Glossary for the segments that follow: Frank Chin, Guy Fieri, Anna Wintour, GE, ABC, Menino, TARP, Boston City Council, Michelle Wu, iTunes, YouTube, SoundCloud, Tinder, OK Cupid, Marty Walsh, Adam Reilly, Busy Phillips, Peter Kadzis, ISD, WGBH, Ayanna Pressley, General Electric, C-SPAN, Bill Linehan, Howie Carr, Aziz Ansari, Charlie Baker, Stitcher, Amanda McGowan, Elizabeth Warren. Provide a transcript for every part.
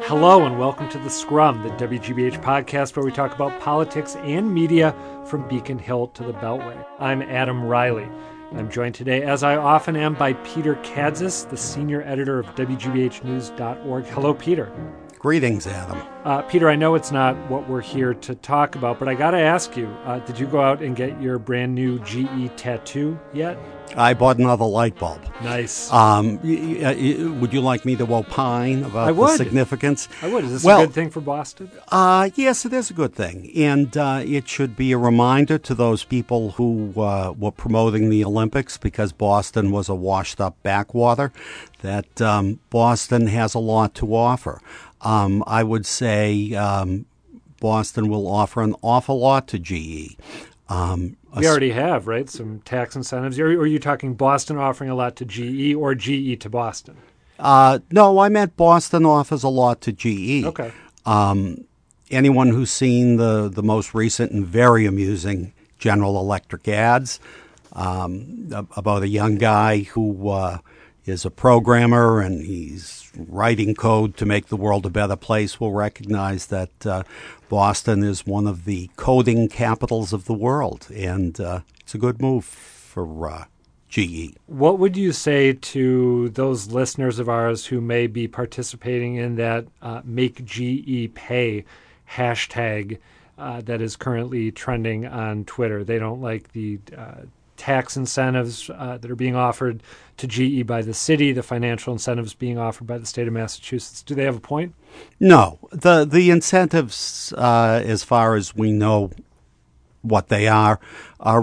Hello and welcome to The Scrum, the WGBH podcast where we talk about politics and media from Beacon Hill to the Beltway. I'm Adam Reilly. I'm joined today, as I often am, by Peter Kadzis, the senior editor of WGBHnews.org. Hello, Peter. Greetings, Adam. Peter, I know it's not what we're here to talk about, but I got to ask you, did you go out and get your brand new GE tattoo yet? I bought another light bulb. Nice. Would you like me to opine about the significance? I would. Is this a good thing for Boston? Yes, it is a good thing. And it should be a reminder to those people who were promoting the Olympics because Boston was a washed-up backwater, that Boston has a lot to offer. I would say Boston will offer an awful lot to GE. We already have, right? Some tax incentives. Are you talking Boston offering a lot to GE or GE to Boston? No, I meant Boston offers a lot to GE. Okay. Anyone who's seen the most recent and very amusing General Electric ads about a young guy who is a programmer and he's writing code to make the world a better place will recognize that Boston is one of the coding capitals of the world, and it's a good move for GE. What would you say to those listeners of ours who may be participating in that Make GE Pay hashtag that is currently trending on Twitter? They don't like the tax incentives that are being offered to GE by the city, the financial incentives being offered by the state of Massachusetts. Do they have a point? No. The incentives, as far as we know what they are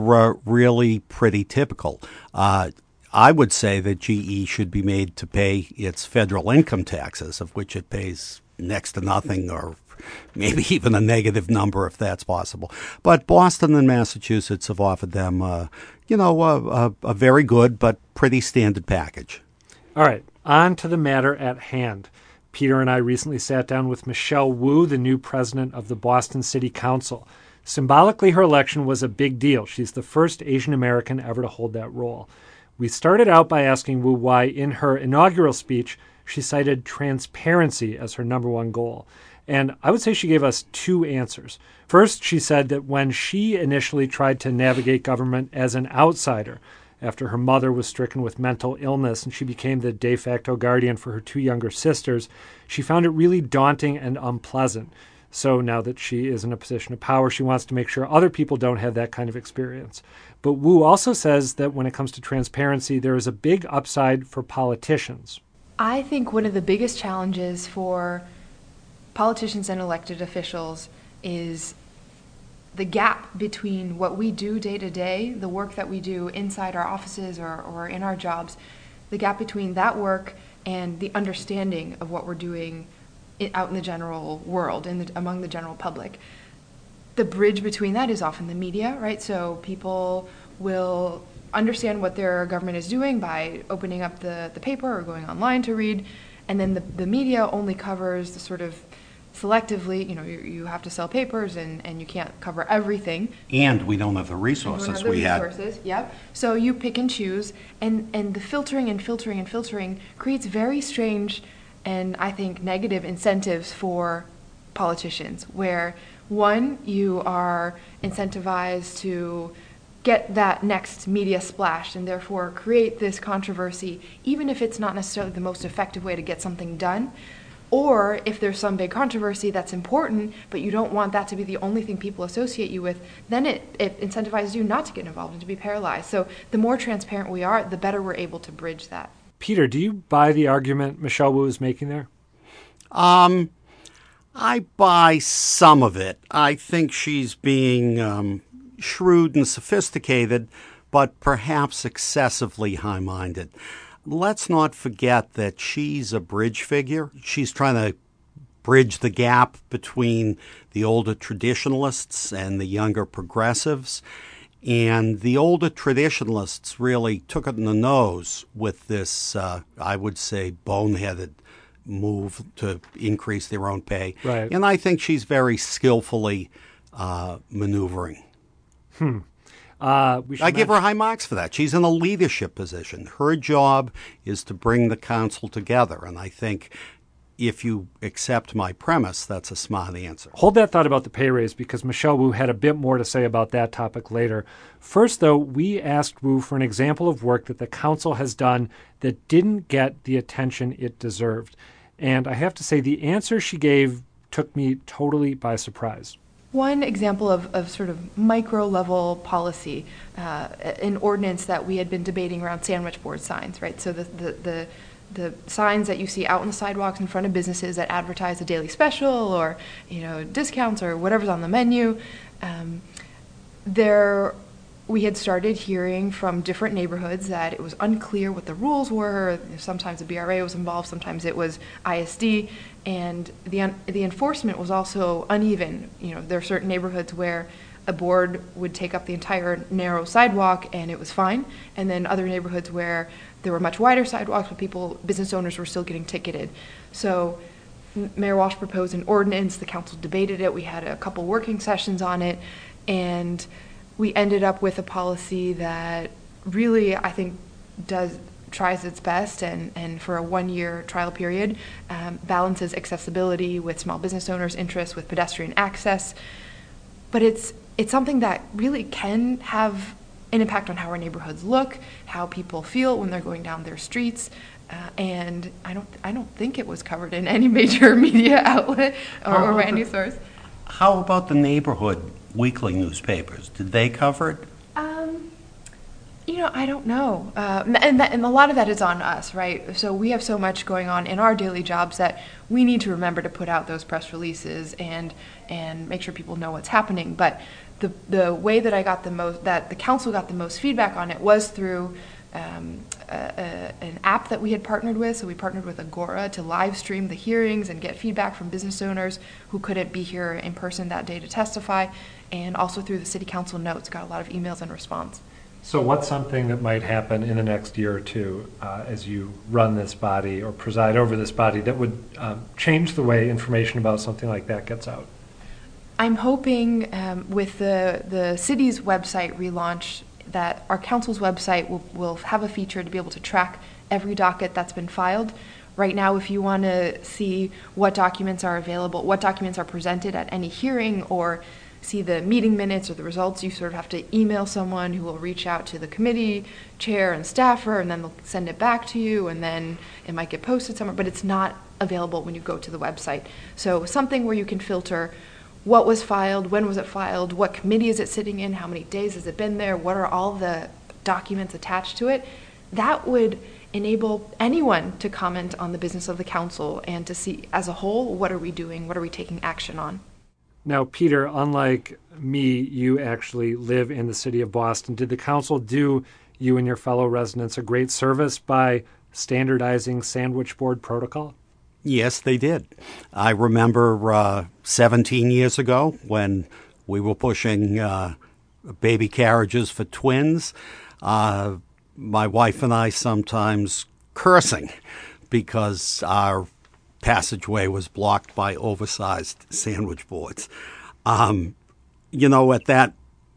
really pretty typical. I would say that GE should be made to pay its federal income taxes, of which it pays next to nothing or maybe even a negative number if that's possible. But Boston and Massachusetts have offered them, a very good but pretty standard package. All right, on to the matter at hand. Peter and I recently sat down with Michelle Wu, the new president of the Boston City Council. Symbolically, her election was a big deal. She's the first Asian American ever to hold that role. We started out by asking Wu why, in her inaugural speech, she cited transparency as her number one goal. And I would say she gave us two answers. First, she said that when she initially tried to navigate government as an outsider, after her mother was stricken with mental illness and she became the de facto guardian for her two younger sisters, she found it really daunting and unpleasant. So now that she is in a position of power, she wants to make sure other people don't have that kind of experience. But Wu also says that when it comes to transparency, there is a big upside for politicians. I think one of the biggest challenges for politicians and elected officials is the gap between what we do day to day, the work that we do inside our offices or in our jobs, the gap between that work and the understanding of what we're doing out in the general world, among the general public. The bridge between that is often the media, right? So people will understand what their government is doing by opening up the paper or going online to read, and then the media only covers the sort of selectively, you have to sell papers and you can't cover everything. And we don't have the resources we had. Yep. So you pick and choose, and the filtering creates very strange and I think negative incentives for politicians, where one, you are incentivized to get that next media splash and therefore create this controversy, even if it's not necessarily the most effective way to get something done. Or if there's some big controversy that's important, but you don't want that to be the only thing people associate you with, then it incentivizes you not to get involved and to be paralyzed. So the more transparent we are, the better we're able to bridge that. Peter, do you buy the argument Michelle Wu is making there? I buy some of it. I think she's being shrewd and sophisticated, but perhaps excessively high-minded. Let's not forget that she's a bridge figure. She's trying to bridge the gap between the older traditionalists and the younger progressives. And the older traditionalists really took it in the nose with this, I would say, boneheaded move to increase their own pay. Right. And I think she's very skillfully maneuvering. I give her high marks for that. She's in a leadership position. Her job is to bring the council together. And I think if you accept my premise, that's a smart answer. Hold that thought about the pay raise, because Michelle Wu had a bit more to say about that topic later. First, though, we asked Wu for an example of work that the council has done that didn't get the attention it deserved. And I have to say the answer she gave took me totally by surprise. One example of sort of micro-level policy, an ordinance that we had been debating around sandwich board signs, right? So the signs that you see out on the sidewalks in front of businesses that advertise a daily special or, you know, discounts or whatever's on the menu. We had started hearing from different neighborhoods that it was unclear what the rules were. Sometimes the BRA was involved, sometimes it was ISD, and the enforcement was also uneven. You know, there are certain neighborhoods where a board would take up the entire narrow sidewalk and it was fine, and then other neighborhoods where there were much wider sidewalks, but business owners were still getting ticketed. So Mayor Walsh proposed an ordinance, the council debated it, we had a couple working sessions on it, and we ended up with a policy that really, I think, tries its best and for a one-year trial period, balances accessibility with small business owners' interests, with pedestrian access. But it's something that really can have an impact on how our neighborhoods look, how people feel when they're going down their streets. And I don't think it was covered in any major media outlet or any source. How about the neighborhood weekly newspapers? Did they cover it? You know, I don't know. And a lot of that is on us, right? So we have so much going on in our daily jobs that we need to remember to put out those press releases and make sure people know what's happening. But the way that that the council got the most feedback on it was through an app that we had partnered with. So we partnered with Agora to live stream the hearings and get feedback from business owners who couldn't be here in person that day to testify, and also through the city council notes, got a lot of emails in response. So what's something that might happen in the next year or two as you run this body or preside over this body that would change the way information about something like that gets out? I'm hoping with the city's website relaunch that our council's website will have a feature to be able to track every docket that's been filed. Right now, if you want to see what documents are available, what documents are presented at any hearing, or see the meeting minutes or the results, you sort of have to email someone who will reach out to the committee chair and staffer, and then they'll send it back to you, and then it might get posted somewhere, but it's not available when you go to the website. So something where you can filter what was filed, when was it filed, what committee is it sitting in, how many days has it been there, what are all the documents attached to it, that would enable anyone to comment on the business of the council and to see as a whole, what are we doing, what are we taking action on. Now, Peter, unlike me, you actually live in the city of Boston. Did the council do you and your fellow residents a great service by standardizing sandwich board protocol? Yes, they did. I remember 17 years ago when we were pushing baby carriages for twins, my wife and I sometimes cursing because our passageway was blocked by oversized sandwich boards. You know, at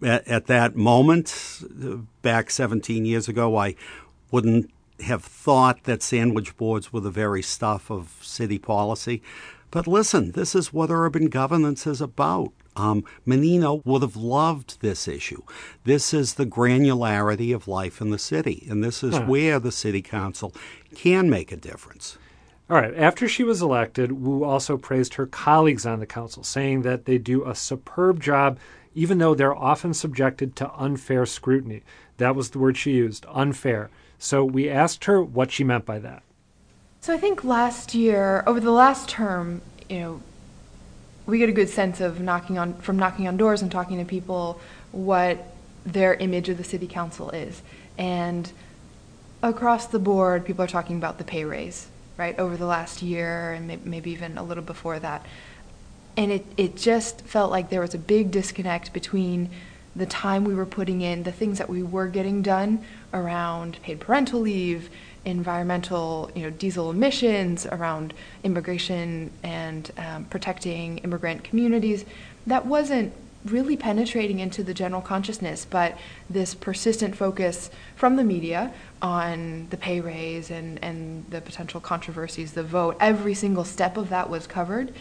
that moment, back 17 years ago, I wouldn't have thought that sandwich boards were the very stuff of city policy. But listen, this is what urban governance is about. Menino would have loved this issue. This is the granularity of life in the city, and this is where the city council can make a difference. All right. After she was elected, Wu also praised her colleagues on the council, saying that they do a superb job, even though they're often subjected to unfair scrutiny. That was the word she used, unfair. So we asked her what she meant by that. So I think last year, over the last term, you know, we get a good sense of knocking on doors and talking to people what their image of the city council is. And across the board, people are talking about the pay raise, right, over the last year and maybe even a little before that. And it just felt like there was a big disconnect between the time we were putting in, the things that we were getting done around paid parental leave, environmental, you know, diesel emissions, around immigration and protecting immigrant communities. That wasn't really penetrating into the general consciousness, but this persistent focus from the media on the pay raise and the potential controversies, the vote, every single step of that was covered.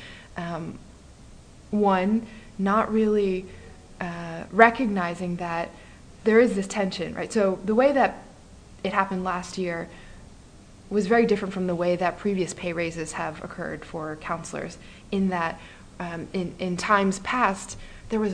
One, not really recognizing that there is this tension, right? So the way that it happened last year was very different from the way that previous pay raises have occurred for counselors, in that in times past, there was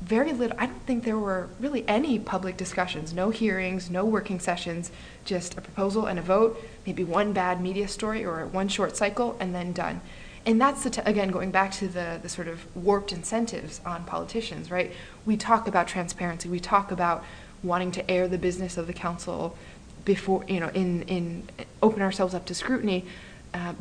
very little, I don't think there were really any public discussions, no hearings, no working sessions, just a proposal and a vote, maybe one bad media story or one short cycle, and then done. And that's, again, going back to the sort of warped incentives on politicians, right? We talk about transparency, we talk about wanting to air the business of the council before, you know, in open ourselves up to scrutiny,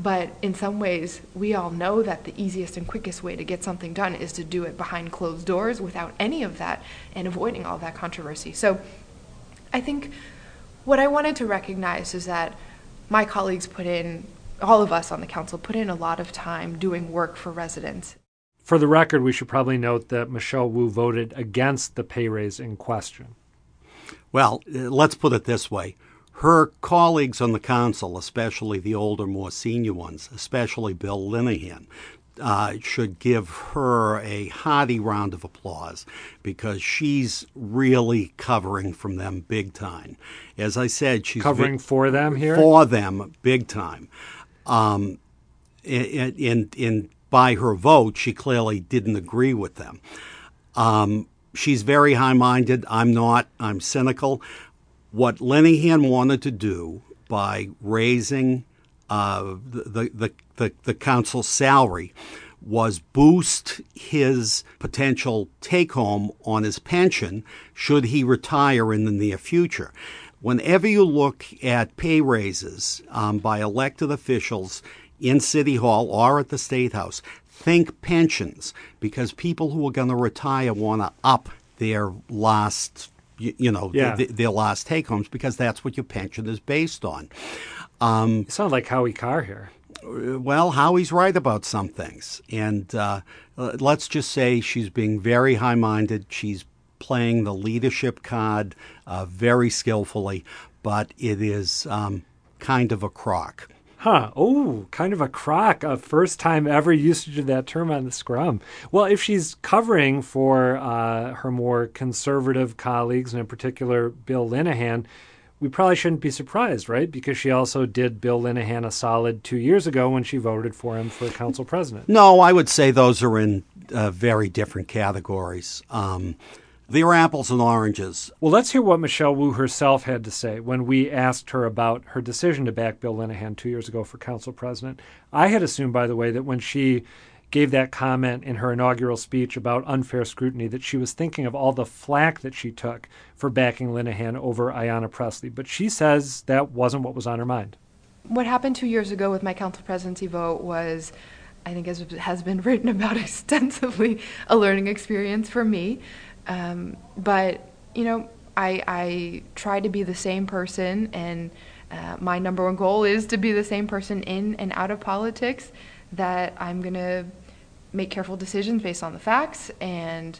but in some ways, we all know that the easiest and quickest way to get something done is to do it behind closed doors without any of that and avoiding all that controversy. So I think what I wanted to recognize is that my colleagues put in, all of us on the council put in a lot of time doing work for residents. For the record, we should probably note that Michelle Wu voted against the pay raise in question. Well, let's put it this way. Her colleagues on the council, especially the older, more senior ones, especially Bill Linehan, should give her a hearty round of applause because she's really covering from them big time. As I said, she's covering for them here? For them big time. And by her vote, she clearly didn't agree with them. She's very high-minded. I'm not. I'm cynical. What Linehan wanted to do by raising the council's salary was boost his potential take-home on his pension should he retire in the near future. Whenever you look at pay raises by elected officials in City Hall or at the State House, think pensions, because people who are going to retire want to up their last their last take-homes, because that's what your pension is based on. You sound like Howie Carr here. Well, Howie's right about some things. And let's just say she's being very high-minded. She's playing the leadership card very skillfully, but it is kind of a crock. Huh. Oh, kind of a crock. A first time ever usage of that term on the scrum. Well, if she's covering for her more conservative colleagues, and in particular Bill Linehan, we probably shouldn't be surprised, right? Because she also did Bill Linehan a solid 2 years ago when she voted for him for council president. No, I would say those are in very different categories. They were apples and oranges. Well, let's hear what Michelle Wu herself had to say when we asked her about her decision to back Bill Linehan 2 years ago for council president. I had assumed, by the way, that when she gave that comment in her inaugural speech about unfair scrutiny, that she was thinking of all the flack that she took for backing Linehan over Ayanna Pressley. But she says that wasn't what was on her mind. What happened 2 years ago with my council presidency vote was, I think as has been written about extensively, a learning experience for me. But, you know, I try to be the same person, and my number one goal is to be the same person in and out of politics, that I'm going to make careful decisions based on the facts, and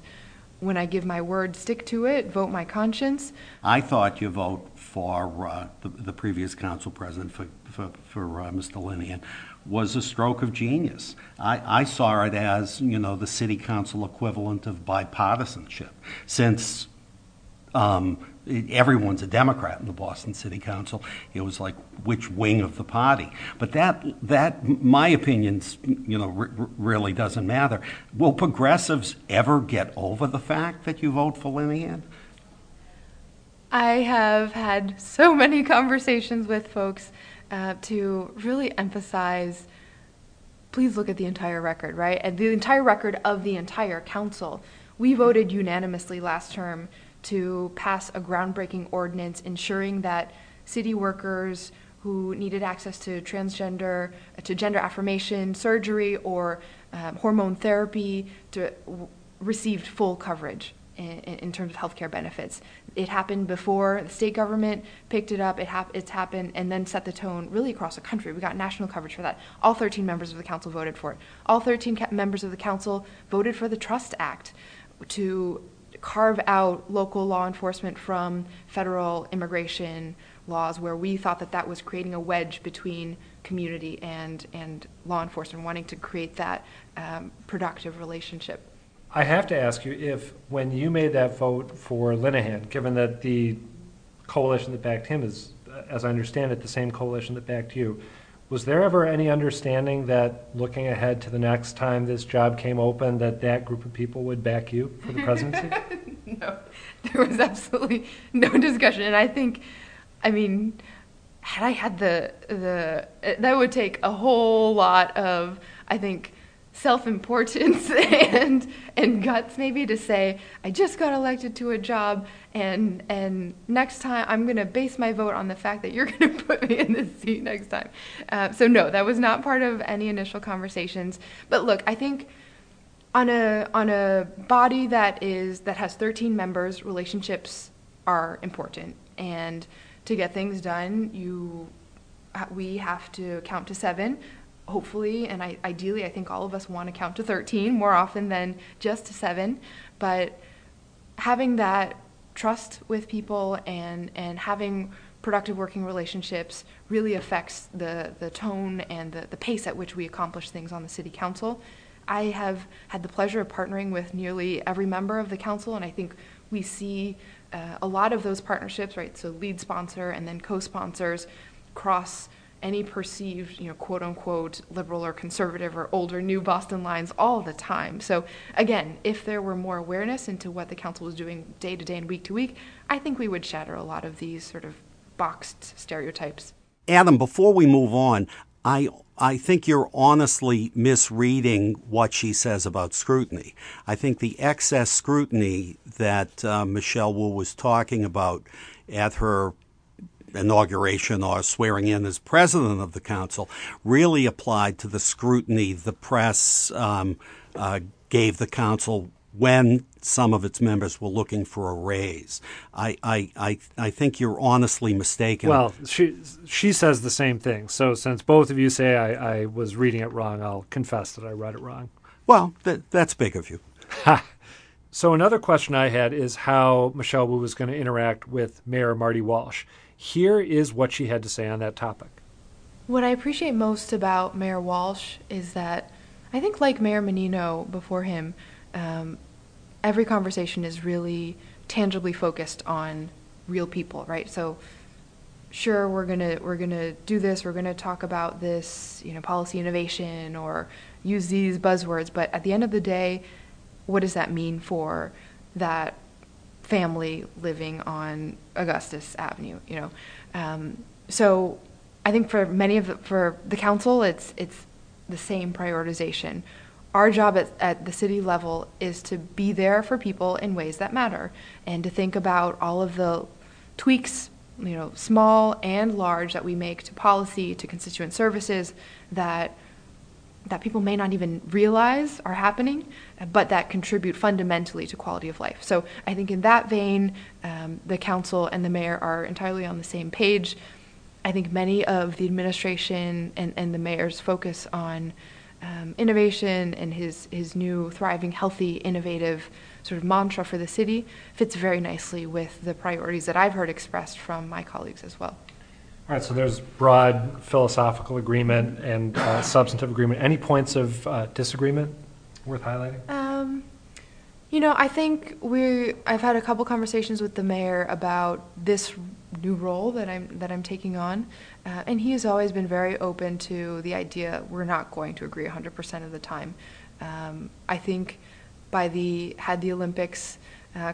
when I give my word, stick to it, vote my conscience. I thought your vote for the previous council president, for Mr. Linehan, was a stroke of genius. I saw it as, you know, the city council equivalent of bipartisanship, since everyone's a Democrat in the Boston City Council. It was like, which wing of the party? But that my opinion, you know, really doesn't matter. Will progressives ever get over the fact that you vote for Linehan? I have had so many conversations with folks to really emphasize, please look at the entire record, right? And the entire record of the entire council. We voted unanimously last term to pass a groundbreaking ordinance ensuring that city workers who needed access to transgender, to gender affirmation surgery or hormone therapy received full coverage in terms of healthcare benefits. It happened before the state government picked it up. It's happened and then set the tone really across the country. We got national coverage for that. All 13 members of the council voted for it. All 13 members of the council voted for the Trust Act. to carve out local law enforcement from federal immigration laws, where we thought that that was creating a wedge between community and law enforcement, wanting to create that productive relationship. I have to ask you if, when you made that vote for Linehan, given that the coalition that backed him is, as I understand it, the same coalition that backed you, was there ever any understanding that, looking ahead to the next time this job came open, that that group of people would back you for the presidency? No, there was absolutely no discussion. And I think, I mean, had I had that would take a whole lot of, I think, self-importance and guts maybe to say, I just got elected to a job, and next time I'm going to base my vote on the fact that you're going to put me in this seat next time. So no, that was not part of any initial conversations. But look, I think on a body that has 13 members, relationships are important, and to get things done, we have to count to 7. Hopefully, and ideally, I think all of us want to count to 13 more often than just to 7. But having that trust with people and having productive working relationships really affects the tone and the pace at which we accomplish things on the City Council. I have had the pleasure of partnering with nearly every member of the council, and I think we see a lot of those partnerships, right? So lead sponsor and then co-sponsors cross any perceived, quote unquote, liberal or conservative or old or new Boston lines all the time. So again, if there were more awareness into what the council was doing day to day and week to week, I think we would shatter a lot of these sort of boxed stereotypes. Adam, before we move on, I think you're honestly misreading what she says about scrutiny. I think the excess scrutiny that Michelle Wu was talking about at her inauguration or swearing in as president of the council really applied to the scrutiny the press gave the council when some of its members were looking for a raise. I think you're honestly mistaken. Well, she says the same thing. So since both of you say I was reading it wrong, I'll confess that I read it wrong. Well, that's big of you. Ha! So another question I had is how Michelle Wu was going to interact with Mayor Marty Walsh. Here is what she had to say on that topic. What I appreciate most about Mayor Walsh is that I think, like Mayor Menino before him, every conversation is really tangibly focused on real people, right? So, sure, we're gonna do this. We're gonna talk about this, policy innovation, or use these buzzwords. But at the end of the day, what does that mean for that family living on Augustus Avenue, So I think for the council, it's the same prioritization. Our job at the city level is to be there for people in ways that matter, and to think about all of the tweaks, small and large, that we make to policy, to constituent services that people may not even realize are happening, but that contribute fundamentally to quality of life. So I think in that vein, the council and the mayor are entirely on the same page. I think many of the administration and the mayor's focus on innovation and his new thriving, healthy, innovative sort of mantra for the city fits very nicely with the priorities that I've heard expressed from my colleagues as well. All right, so there's broad philosophical agreement and substantive agreement. Any points of disagreement worth highlighting? I think I've had a couple conversations with the mayor about this new role that I'm taking on, and he has always been very open to the idea we're not going to agree 100% of the time. I think had the Olympics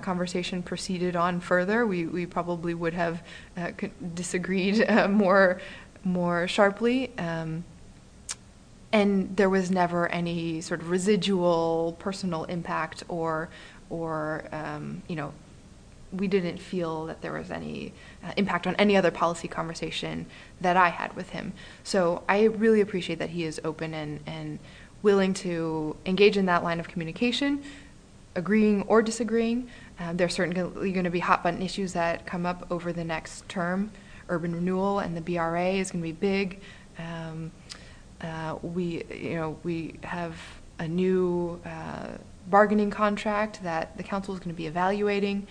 conversation proceeded on further, we probably would have disagreed more sharply, and there was never any sort of residual personal impact or we didn't feel that there was any impact on any other policy conversation that I had with him. So I really appreciate that he is open and willing to engage in that line of communication, agreeing or disagreeing. There are certainly going to be hot-button issues that come up over the next term. Urban renewal and the BRA is going to be big. We have a new bargaining contract that the council is going to be evaluating.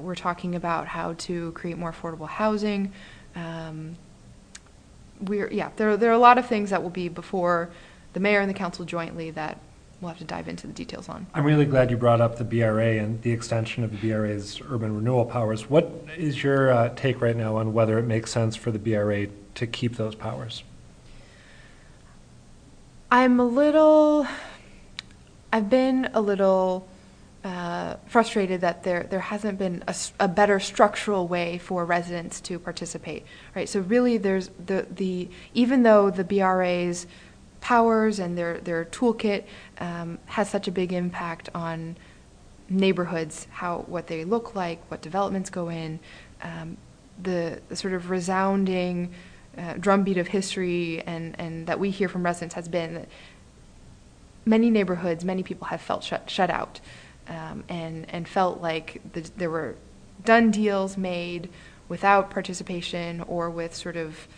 We're talking about how to create more affordable housing. There are a lot of things that will be before the mayor and the council jointly that we'll have to dive into the details on. I'm really glad you brought up the BRA and the extension of the BRA's urban renewal powers. What is your take right now on whether it makes sense for the BRA to keep those powers? I've been a little frustrated that there hasn't been a better structural way for residents to participate, right? So really there's even though the BRA's powers and their toolkit has such a big impact on neighborhoods, what they look like, what developments go in, the sort of resounding drumbeat of history and that we hear from residents has been that many neighborhoods, many people have felt shut out and felt like there were done deals made without participation or with sort of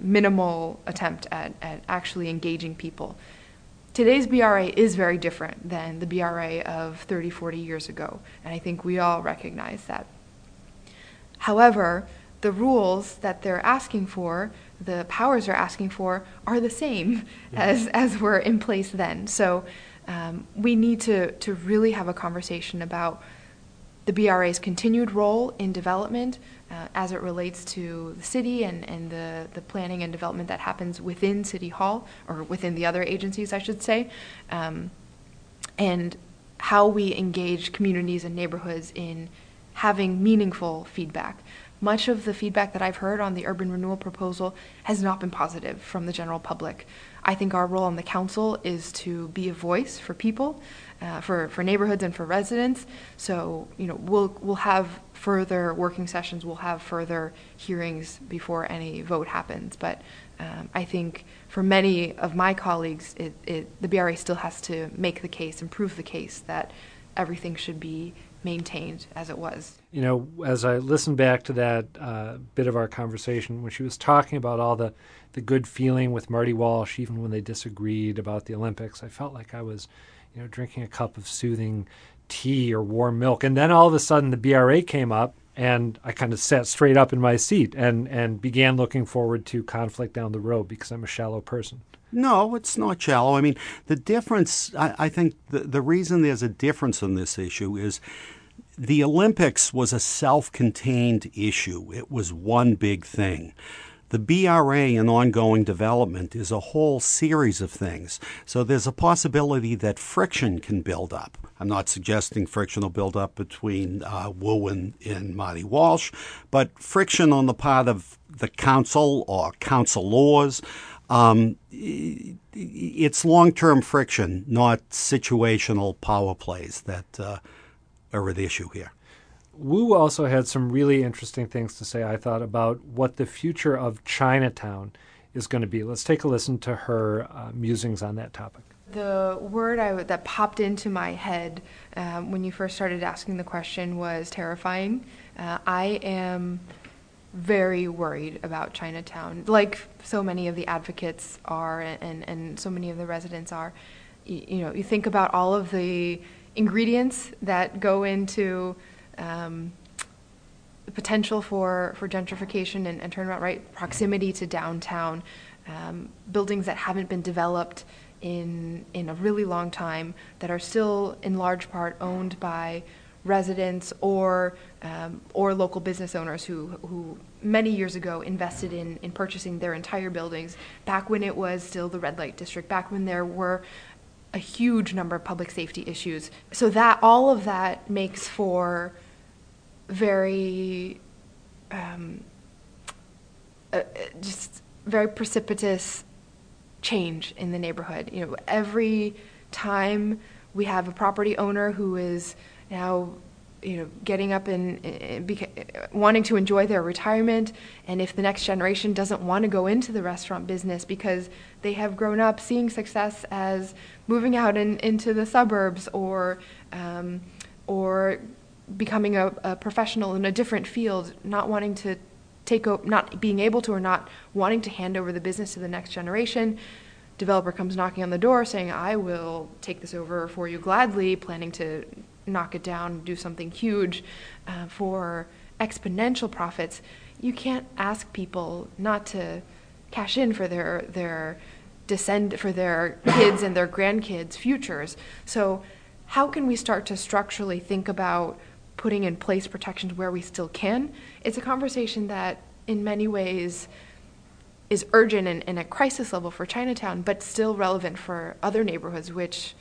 minimal attempt at actually engaging people. Today's BRA is very different than the BRA of 30, 40 years ago, and I think we all recognize that. However, the rules that they're asking for, the powers they're asking for, are the same as were in place then. So we need to really have a conversation about the BRA's continued role in development as it relates to the city and the planning and development that happens within City Hall, or within the other agencies, I should say, and how we engage communities and neighborhoods in having meaningful feedback. Much of the feedback that I've heard on the urban renewal proposal has not been positive from the general public. I think our role on the council is to be a voice for people, for neighborhoods and for residents. So, we'll have further working sessions, we'll have further hearings before any vote happens. But I think for many of my colleagues, the BRA still has to make the case and prove the case that everything should be maintained as it was. As I listened back to that bit of our conversation when she was talking about all the good feeling with Marty Walsh, even when they disagreed about the Olympics, I felt like I was, drinking a cup of soothing tea or warm milk. And then all of a sudden the BRA came up and I kind of sat straight up in my seat and began looking forward to conflict down the road because I'm a shallow person. No, it's not shallow. I mean, the difference, I think the reason there's a difference on this issue is the Olympics was a self-contained issue. It was one big thing. The BRA and ongoing development is a whole series of things. So there's a possibility that friction can build up. I'm not suggesting friction will build up between Wu and Marty Walsh, but friction on the part of the council or councilors. It's long-term friction, not situational power plays that are at issue here. Wu also had some really interesting things to say, I thought, about what the future of Chinatown is going to be. Let's take a listen to her musings on that topic. The word that popped into my head when you first started asking the question was terrifying. I am very worried about Chinatown, like so many of the advocates are and so many of the residents are. You think about all of the ingredients that go into the potential for gentrification and turnaround, right? Proximity to downtown, buildings that haven't been developed in a really long time that are still in large part owned by residents or local business owners who many years ago invested in purchasing their entire buildings back when it was still the red light district, back when there were a huge number of public safety issues. So that all of that makes for very just very precipitous change in the neighborhood. Every time we have a property owner who is now, getting up and wanting to enjoy their retirement, and if the next generation doesn't want to go into the restaurant business because they have grown up seeing success as moving out into the suburbs or becoming a professional in a different field, not wanting to take over, not being able to, or not wanting to hand over the business to the next generation, developer comes knocking on the door saying, I will take this over for you gladly, planning to knock it down, do something huge for exponential profits, you can't ask people not to cash in for their kids and their grandkids' futures. So how can we start to structurally think about putting in place protections where we still can? It's a conversation that in many ways is urgent and at crisis level for Chinatown, but still relevant for other neighborhoods, which,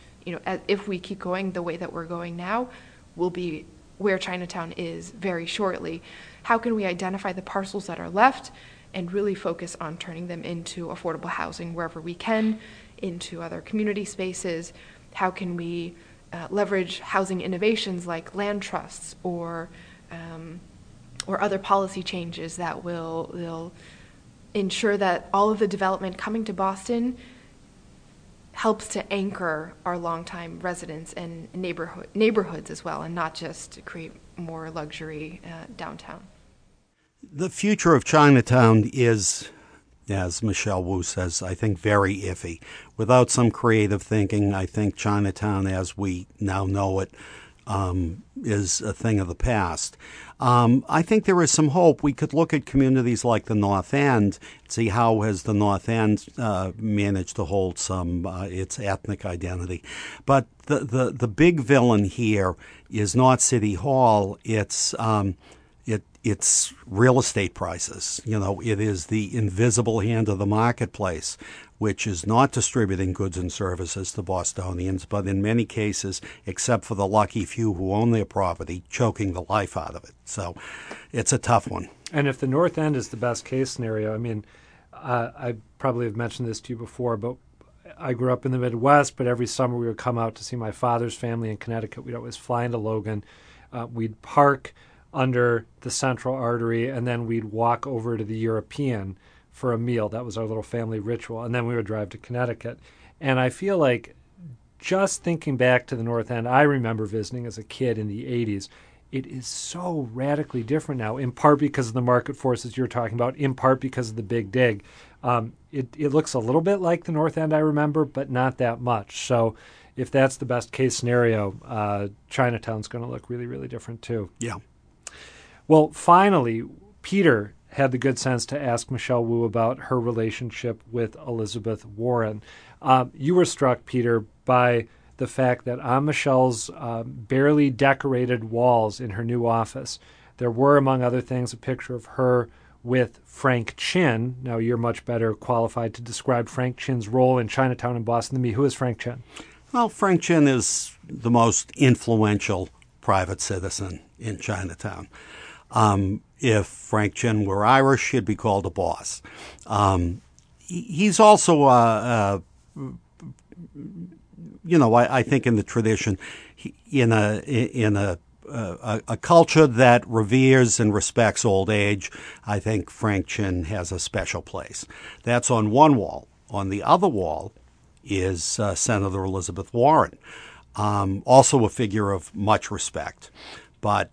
if we keep going the way that we're going now, will be where Chinatown is very shortly. How can we identify the parcels that are left and really focus on turning them into affordable housing wherever we can, into other community spaces? How can we leverage housing innovations like land trusts or other policy changes that will ensure that all of the development coming to Boston helps to anchor our longtime residents and neighborhoods as well, and not just create more luxury downtown. The future of Chinatown is, as Michelle Wu says, I think very iffy. Without some creative thinking, I think Chinatown as we now know it is a thing of the past. I think there is some hope. We could look at communities like the North End, see how has the North End managed to hold some its ethnic identity. But the big villain here is not City Hall. It's real estate prices. It is the invisible hand of the marketplace, which is not distributing goods and services to Bostonians, but in many cases, except for the lucky few who own their property, choking the life out of it. So it's a tough one. And if the North End is the best case scenario, I probably have mentioned this to you before, but I grew up in the Midwest, but every summer we would come out to see my father's family in Connecticut. We'd always fly into Logan. We'd park under the Central Artery, and then we'd walk over to the European for a meal. That was our little family ritual. And then we would drive to Connecticut. And I feel like, just thinking back to the North End, I remember visiting as a kid in the 80s. It is so radically different now, in part because of the market forces you're talking about, in part because of the Big Dig. It looks a little bit like the North End I remember, but not that much. So if that's the best case scenario, Chinatown's going to look really, really different too. Yeah. Well, finally, Peter had the good sense to ask Michelle Wu about her relationship with Elizabeth Warren. You were struck, Peter, by the fact that on Michelle's barely decorated walls in her new office, there were, among other things, a picture of her with Frank Chin. Now, you're much better qualified to describe Frank Chin's role in Chinatown and Boston than me. Who is Frank Chin? Well, Frank Chin is the most influential private citizen in Chinatown. If Frank Chin were Irish, he'd be called a boss. He's also, I think in the tradition, in a culture that reveres and respects old age, I think Frank Chin has a special place. That's on one wall. On the other wall is Senator Elizabeth Warren, also a figure of much respect. But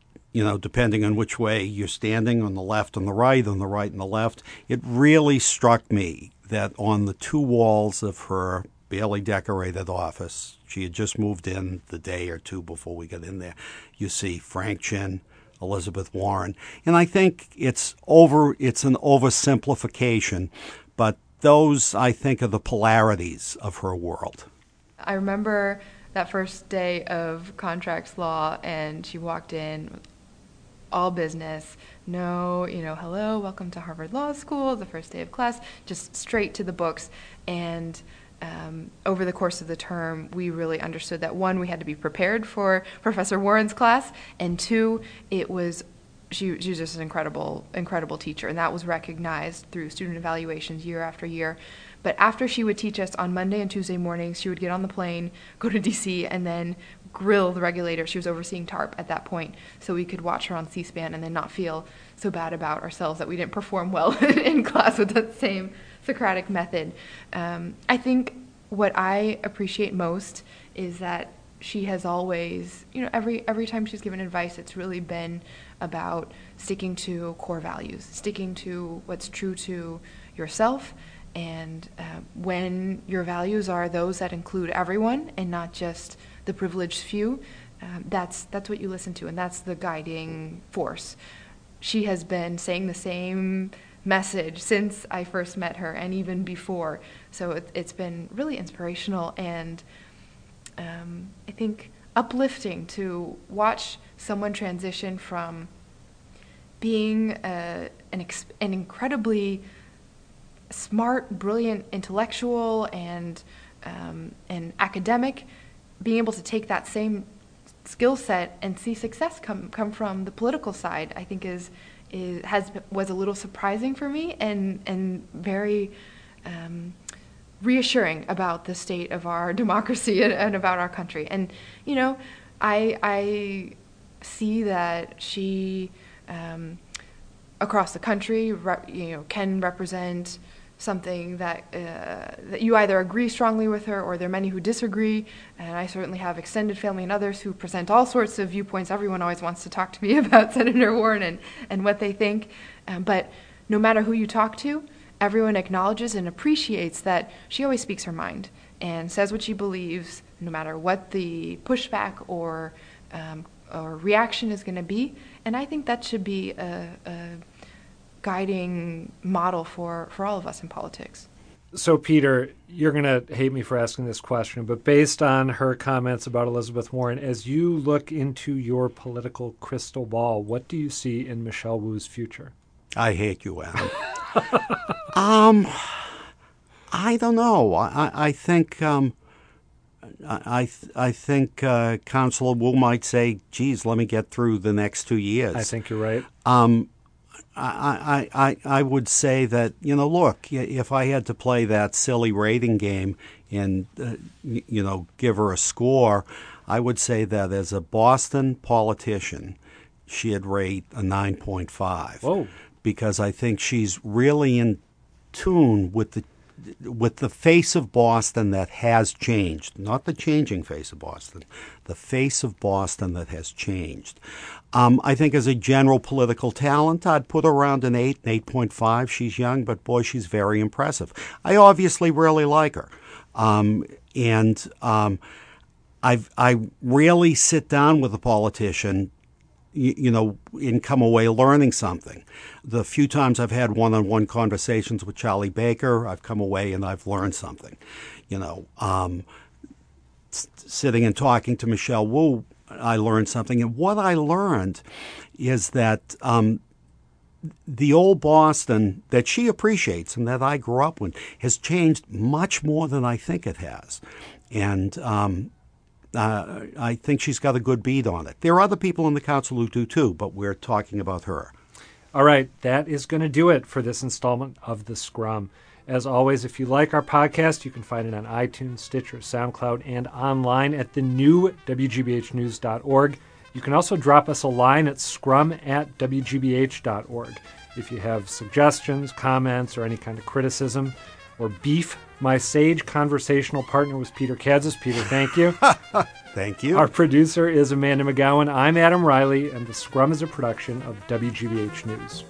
depending on which way you're standing, on the left and the right, on the right and the left, it really struck me that on the two walls of her barely decorated office, she had just moved in the day or two before we got in there, you see Frank Chin, Elizabeth Warren. And I think it's an oversimplification, but those, I think, are the polarities of her world. I remember that first day of contracts law, and she walked in, all business, hello, welcome to Harvard Law School, the first day of class, just straight to the books. And over the course of the term, we really understood that, one, we had to be prepared for Professor Warren's class, and two, she was just an incredible teacher, and that was recognized through student evaluations year after year. But after she would teach us on Monday and Tuesday mornings, she would get on the plane, go to D.C., and then grill the regulator. She was overseeing TARP at that point, so we could watch her on C-SPAN and then not feel so bad about ourselves that we didn't perform well in class with that same Socratic method. I think what I appreciate most is that she has always, every time she's given advice, it's really been about sticking to core values, sticking to what's true to yourself, And when your values are those that include everyone and not just the privileged few, that's what you listen to, and that's the guiding force. She has been saying the same message since I first met her and even before. So it's been really inspirational and I think uplifting to watch someone transition from being an incredibly smart, brilliant intellectual and academic, being able to take that same skill set and see success come from the political side, I think was a little surprising for me and very reassuring about the state of our democracy and about our country. And you know, I see that she across the country can represent something that you either agree strongly with her, or there are many who disagree, and I certainly have extended family and others who present all sorts of viewpoints. Everyone always wants to talk to me about Senator Warren and what they think, but no matter who you talk to, everyone acknowledges and appreciates that she always speaks her mind and says what she believes, no matter what the pushback or reaction is going to be, and I think that should be a guiding model for all of us in politics. So, Peter, you're going to hate me for asking this question, but based on her comments about Elizabeth Warren, as you look into your political crystal ball, what do you see in Michelle Wu's future? I hate you, Adam. I don't know. I think Councilor Wu might say, geez, let me get through the next 2 years. I think you're right. I would say that, you know, look, if I had to play that silly rating game and, you know, give her a score, I would say that as a Boston politician, she'd rate a 9.5. Whoa. Because I think she's really in tune with the face of Boston that has changed, not the changing face of Boston, the face of Boston that has changed. I think as a general political talent, I'd put around an 8, an 8.5. She's young, but boy, she's very impressive. I obviously really like her. I really sit down with a politician, you know, and come away learning something. The few times I've had one-on-one conversations with Charlie Baker, I've come away and I've learned something. You know, sitting and talking to Michelle Wu, I learned something. And what I learned is that the old Boston that she appreciates and that I grew up with has changed much more than I think it has. And I think she's got a good bead on it. There are other people in the council who do too, but we're talking about her. All right, that is going to do it for this installment of The Scrum. As always, if you like our podcast, you can find it on iTunes, Stitcher, SoundCloud, and online at the new WGBHnews.org. You can also drop us a line at scrum@WGBH.org if you have suggestions, comments, or any kind of criticism or beef. My sage conversational partner was Peter Kadzis. Peter, thank you. Thank you. Our producer is Amanda McGowan. I'm Adam Reilly, and The Scrum is a production of WGBH News.